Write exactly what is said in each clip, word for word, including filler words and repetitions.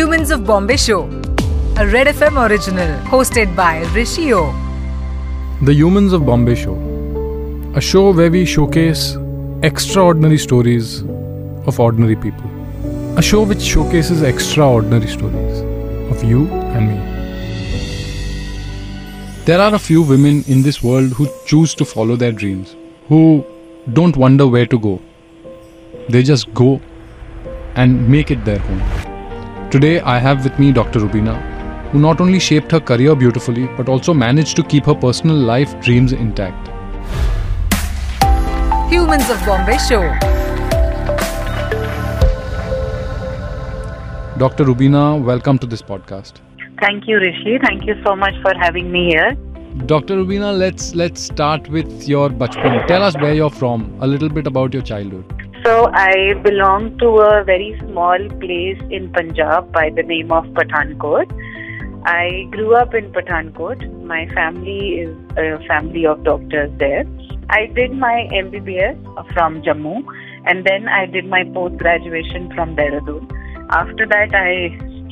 Humans of Bombay show, a Red F M original hosted by Rishio. The Humans of Bombay show, a show where we showcase extraordinary stories of ordinary people. A show which showcases extraordinary stories of you and me. There are a few women in this world who choose to follow their dreams, who don't wonder where to go. They just go and make it their home. Today I have with me Doctor Rubina, who not only shaped her career beautifully but also managed to keep her personal life dreams intact. Humans of Bombay show. Doctor Rubina, welcome to this podcast. Thank you, Rishi. Thank you so much for having me here. Doctor Rubina, let's let's start with your bachpan. Tell us where you're from, a little bit about your childhood. So I belong to a very small place in Punjab by the name of Pathankot. I grew up in Pathankot. My family is a family of doctors there. I did my M B B S from Jammu and then I did my post-graduation from Dehradun. After that I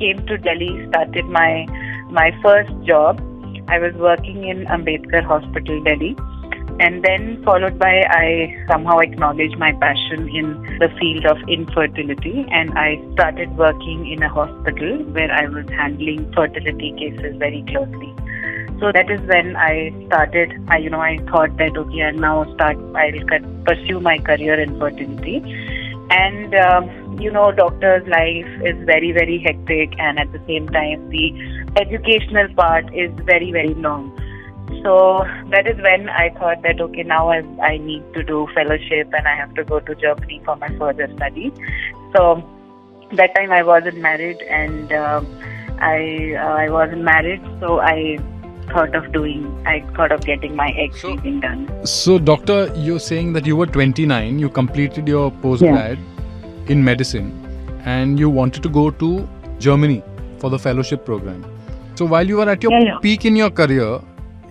came to Delhi, started my, my first job. I was working in Ambedkar Hospital, Delhi. And then followed by, I somehow acknowledged my passion in the field of infertility and I started working in a hospital where I was handling fertility cases very closely. So that is when I started, I, you know, I thought that, okay, I'll now start, I'll pursue my career in fertility. And, um, you know, doctor's life is very, very hectic and at the same time, the educational part is very, very long. So that is when I thought that, okay, now I, I need to do fellowship and I have to go to Germany for my further study. So that time I wasn't married and uh, I uh, I wasn't married. So I thought of doing, I thought of getting my egg freezing done. So doctor, you're saying that you were twenty-nine, you completed your postgrad yeah. in medicine and you wanted to go to Germany for the fellowship program. So while you were at your yeah, yeah. peak in your career,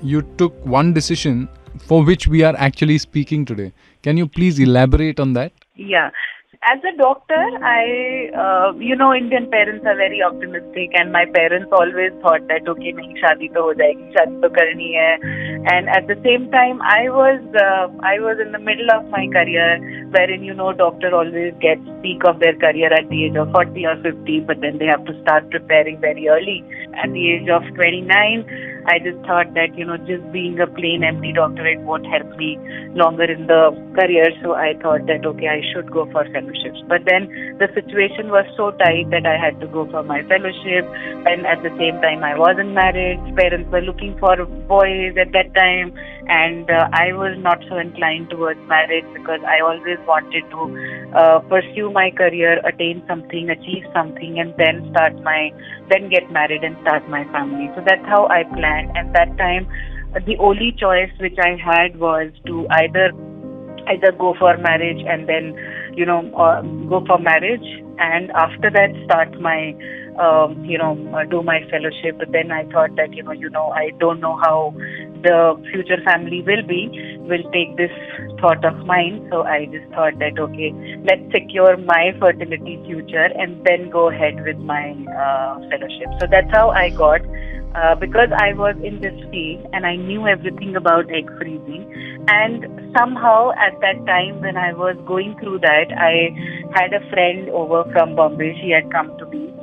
you took one decision for which we are actually speaking today. Can you please elaborate on that? Yeah. As a doctor, I, uh, you know, Indian parents are very optimistic and my parents always thought that, okay, nahi, shaadi to ho jayegi, shaadi to karni hai. And at the same time, I was, uh, I was in the middle of my career wherein, you know, doctor always gets peak of their career at the age of forty or fifty, but then they have to start preparing very early. At the age of twenty-nine, I just thought that, you know, just being a plain M D doctor, it won't help me longer in the career. So I thought that, okay, I should go for fellowships. But then the situation was so tight that I had to go for my fellowship. And at the same time, I wasn't married. Parents were looking for boys at that time. And uh, I was not so inclined towards marriage because I always wanted to uh, pursue my career, attain something, achieve something, and then start my, then get married and start my family. So that's how I planned. And at that time, the only choice which I had was to either either go for marriage and then, you know, uh, go for marriage and after that start my, um, you know, do my fellowship. But then I thought that, you know, you know, I don't know how the future family will be, will take this thought of mine. So I just thought that, okay, let's secure my fertility future and then go ahead with my uh, fellowship. So that's how I got. Uh, because I was in this field and I knew everything about egg freezing, and somehow at that time when I was going through that, I had a friend over from Bombay. She had come to me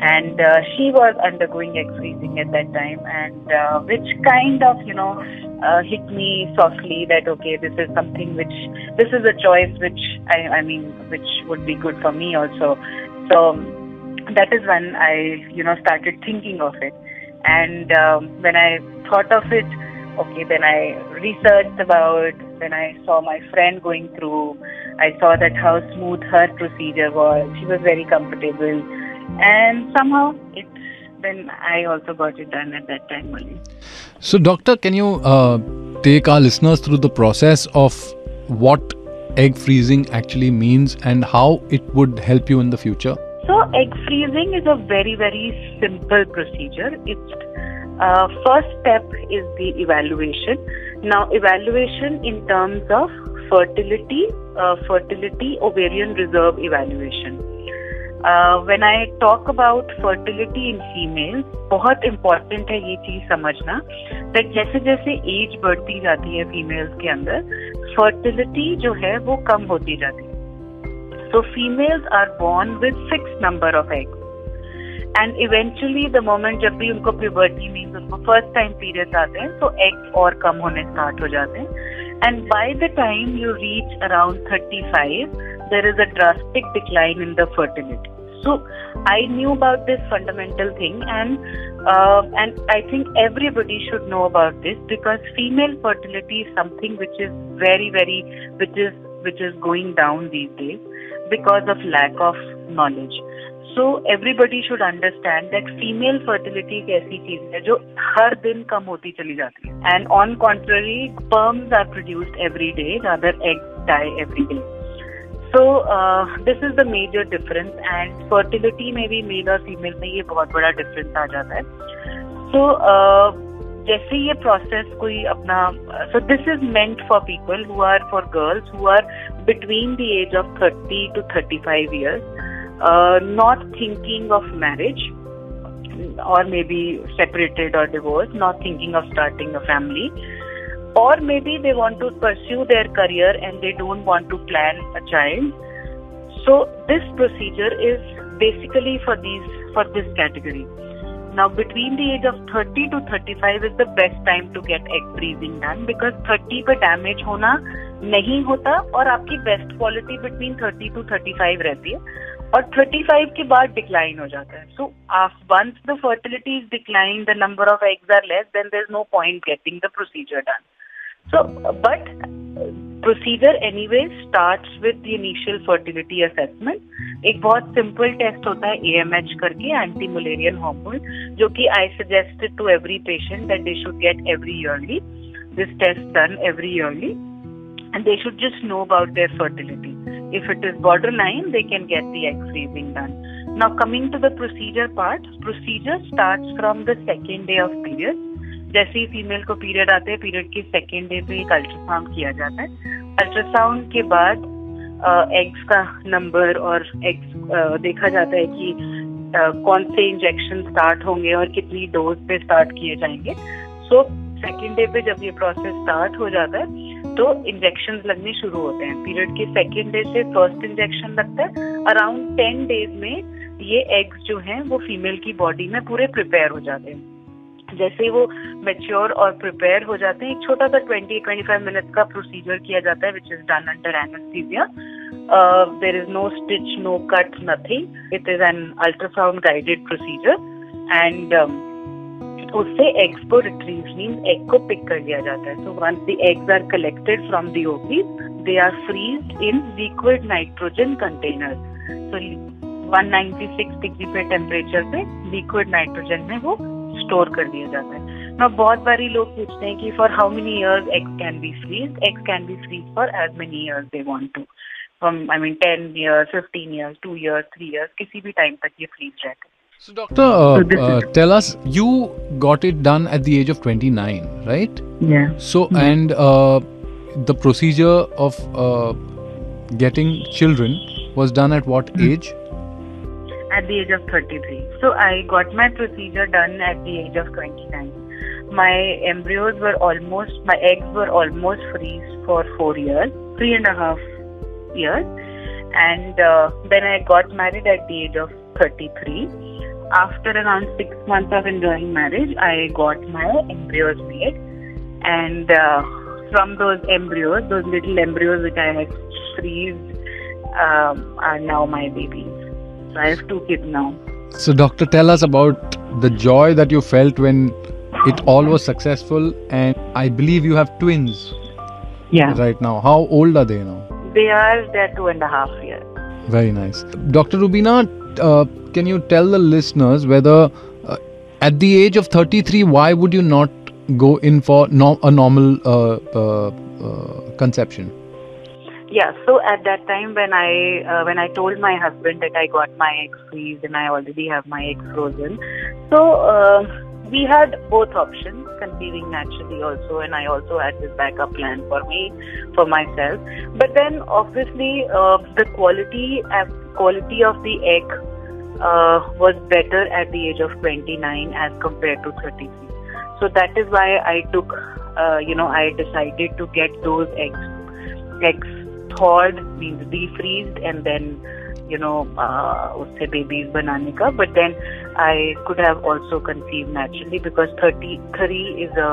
and uh, she was undergoing egg freezing at that time, and uh, which kind of, you know, uh, hit me softly that, okay, this is something which, this is a choice which I, I mean, which would be good for me also. So that is when I, you know, started thinking of it. And um, when I thought of it, okay, then I researched about, then I saw my friend going through, I saw that how smooth her procedure was, she was very comfortable, and somehow it, then I also got it done at that time only. So doctor, can you uh, take our listeners through the process of what egg freezing actually means and how it would help you in the future? So egg freezing is a very, very simple procedure. It's uh, first step is the evaluation. Now evaluation in terms of fertility, uh, fertility ovarian reserve evaluation. Uh, when I talk about fertility in females, बहुत important है ये चीज़ समझना that जैसे जैसे age बढ़ती जाती है females के अंदर, fertility जो है वो कम होती जाती है. So females are born with fixed number of eggs, and eventually the moment जब भी उनको puberty means उनको first time periods आते हैं, तो eggs और कम होने start हो जाते हैं. And by the time you reach around thirty-five, there is a drastic decline in the fertility. So I knew about this fundamental thing, and uh, and I think everybody should know about this, because female fertility is something which is very very which is which is going down these days because of lack of knowledge. So everybody should understand that female fertility एक ऐसी चीज है जो हर दिन कम होती चली जाती है, and on contrary, sperms are produced every day, rather eggs die every day. तो this is the major difference. And fertility में भी मेल और फीमेल में ये बहुत बड़ा डिफरेंस आ जाता है. सो जैसे ये प्रोसेस कोई अपना so this is meant for people who are for girls who are between the age of thirty two thirty five years, not thinking of marriage और मे बी सेपरेटेड और divorce, not thinking of starting a family. Or maybe they want to pursue their career and they don't want to plan a child. So this procedure is basically for these for this category. Now between the age of thirty to thirty-five is the best time to get egg freezing done, because thirty पे damage होना नहीं होता और आपकी best quality between thirty to thirty-five रहती है, और thirty-five के बाद decline हो जाता है. So once the fertility is declined, the number of eggs are less, then there is no point getting the procedure done. So, but procedure anyway starts with the initial fertility assessment. एक बहुत simple test होता है A M H करके, anti mullerian hormone, जो कि I suggested to every patient that they should get every yearly. This test done every yearly, and they should just know about their fertility. If it is borderline, they can get the egg freezing done. Now coming to the procedure part, procedure starts from the second day of period. जैसे ही female को period आते हैं, period के second day पे एक ultrasound किया जाता है. अल्ट्रासाउंड के बाद एग्स का नंबर और एग्स देखा जाता है कि आ, कौन से इंजेक्शन स्टार्ट होंगे और कितनी डोज पे स्टार्ट किए जाएंगे. सो सेकेंड डे पे जब ये प्रोसेस स्टार्ट हो जाता है तो इंजेक्शन लगने शुरू होते हैं. पीरियड के सेकेंड डे से फर्स्ट इंजेक्शन लगता है. अराउंड टेन डेज में ये एग्स जो हैं वो फीमेल की बॉडी में पूरे प्रिपेयर हो जाते हैं. जैसे वो मैच्योर और प्रिपेयर हो जाते हैं, एक छोटा सा twenty to twenty-five मिनट का प्रोसीजर किया जाता है, which is done under anaesthesia. There is no stitch, no cut, nothing. It is an ultrasound guided procedure, and उससे एग्स को रिट्रीव मींस एग को पिक कर लिया जाता है. So once the eggs are collected from the ovaries, they are freezed in liquid nitrogen container. So one ninety-six degree पे temperature पे liquid nitrogen में वो स्टोर कर दिया जाता है. ना बहुत बारी लोग पूछते हैं कि for how many years eggs can be freeze. Eggs can be freeze for as many years they want to, from I mean ten years, fifteen years, two years, three years, किसी भी टाइम तक ये freeze रहते हैं. So doctor, tell us, you got it done at the age of twenty-nine, right? Yeah. So yeah. and uh, the procedure of uh, getting children was done at what mm. age? At the age of thirty-three. So I got my procedure done at the age of twenty-nine. My embryos were almost, my eggs were almost freezed for four years, three and a half years. And uh, then I got married at the age of thirty-three. After around six months of enjoying marriage, I got my embryos made. And uh, from those embryos, those little embryos which I had freezed um, are now my babies. So I have two kids now. So doctor, tell us about the joy that you felt when it all was successful, and I believe you have twins. Yeah. Right now. How old are they now? They are they're two and a half years. Very nice. Doctor Rubina, uh, can you tell the listeners whether uh, at the age of thirty-three, why would you not go in for no, a normal uh, uh, uh, conception? Yeah, so at that time when I uh, when I told my husband that I got my eggs freezed and I already have my eggs frozen, so uh, we had both options, conceiving naturally also, and I also had this backup plan for me, for myself. But then obviously uh, the quality uh, quality of the egg uh, was better at the age of twenty-nine as compared to thirty-three. So that is why I took, uh, you know, I decided to get those eggs, eggs thawed, means defreezed, and then, you know, uh, usse babies banane ka. But then I could have also conceived naturally, because thirty-three is a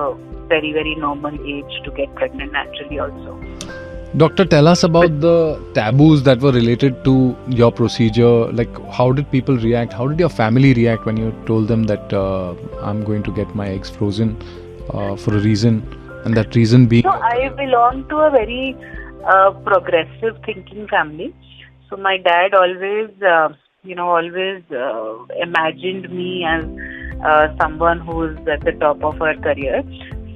very, very normal age to get pregnant naturally also. Doctor, tell us about the taboos that were related to your procedure. Like, how did people react? How did your family react when you told them that uh, I'm going to get my eggs frozen uh, for a reason, and that reason being? So I belong to a very uh, progressive thinking family. So my dad always, uh, you know, always uh, imagined me as uh, someone who's at the top of her career.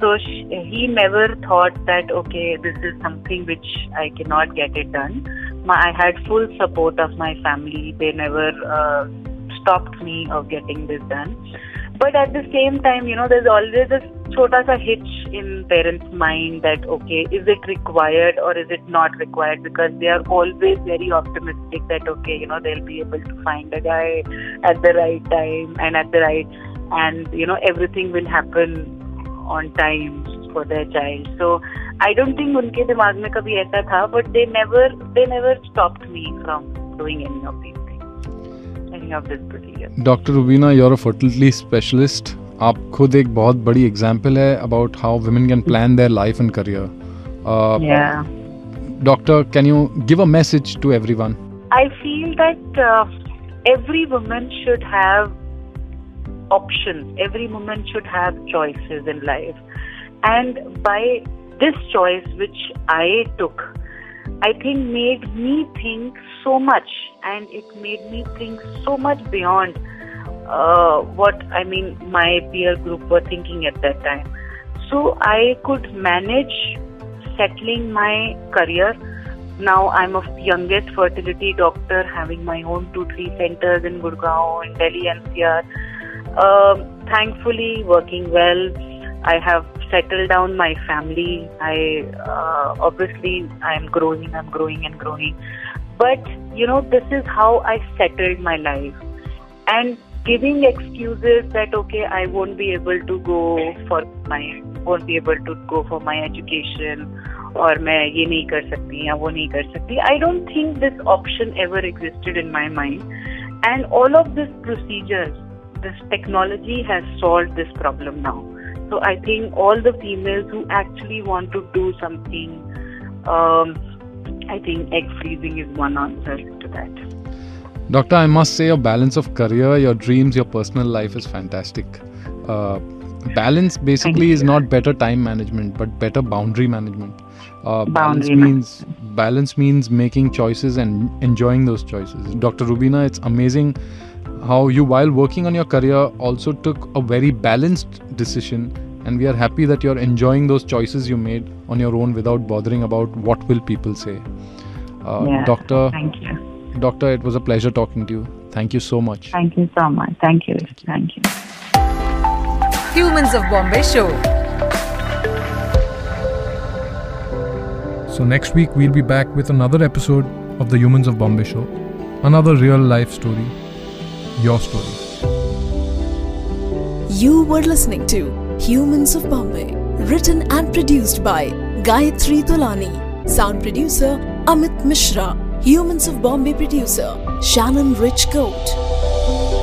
So she, he never thought that, okay, this is something which I cannot get it done. My, I had full support of my family. They never uh, stopped me of getting this done. But at the same time, you know, there's always a chota sa hitch in parents' mind that, okay, is it required or is it not required? Because they are always very optimistic that, okay, you know, they'll be able to find a guy at the right time and at the right, and, you know, everything will happen on time for their child. So I don't think unke dimag mein kabhi aisa tha, but they never they never stopped me from doing any of these things, any of this procedure. Doctor Rubina, you're a fertility specialist. आप खुद एक बहुत बड़ी example है about how women can plan their life and career. Uh, yeah. Doctor, can you give a message to everyone? I feel that uh, every woman should have options. Every woman should have choices in life, and by this choice which I took, I think made me think so much, and it made me think so much beyond uh, what I mean my peer group were thinking at that time. So I could manage settling my career. Now I'm a youngest fertility doctor, having my own two three centers in Gurgaon, in Delhi, N C R. Uh, thankfully working well. I have settled down my family. I uh, obviously I'm growing, I'm growing and growing. But you know, this is how I settled my life. And giving excuses that okay, I won't be able to go for my, won't be able to go for my education, or मैं ये नहीं कर सकती या वो नहीं कर सकती. I don't think this option ever existed in my mind. And all of these procedures, this technology has solved this problem now. So I think all the females who actually want to do something, um, I think egg freezing is one answer to that. Doctor, I must say your balance of career, your dreams, your personal life is fantastic. Uh, balance basically is not better time management, but better boundary management. Uh, balance means balance means making choices and enjoying those choices. Doctor Rubina, it's amazing how you, while working on your career, also took a very balanced decision, and we are happy that you're enjoying those choices you made on your own without bothering about what will people say. Uh, yeah, doctor, thank you. Doctor, it was a pleasure talking to you. Thank you so much. Thank you so much. Thank you. Thank you. Humans of Bombay Show. So next week we'll be back with another episode of the Humans of Bombay Show. Another real life story. Your story. You were listening to Humans of Bombay, written and produced by Gayatri Tulani, sound producer Amit Mishra, Humans of Bombay producer Shannon Richcoat.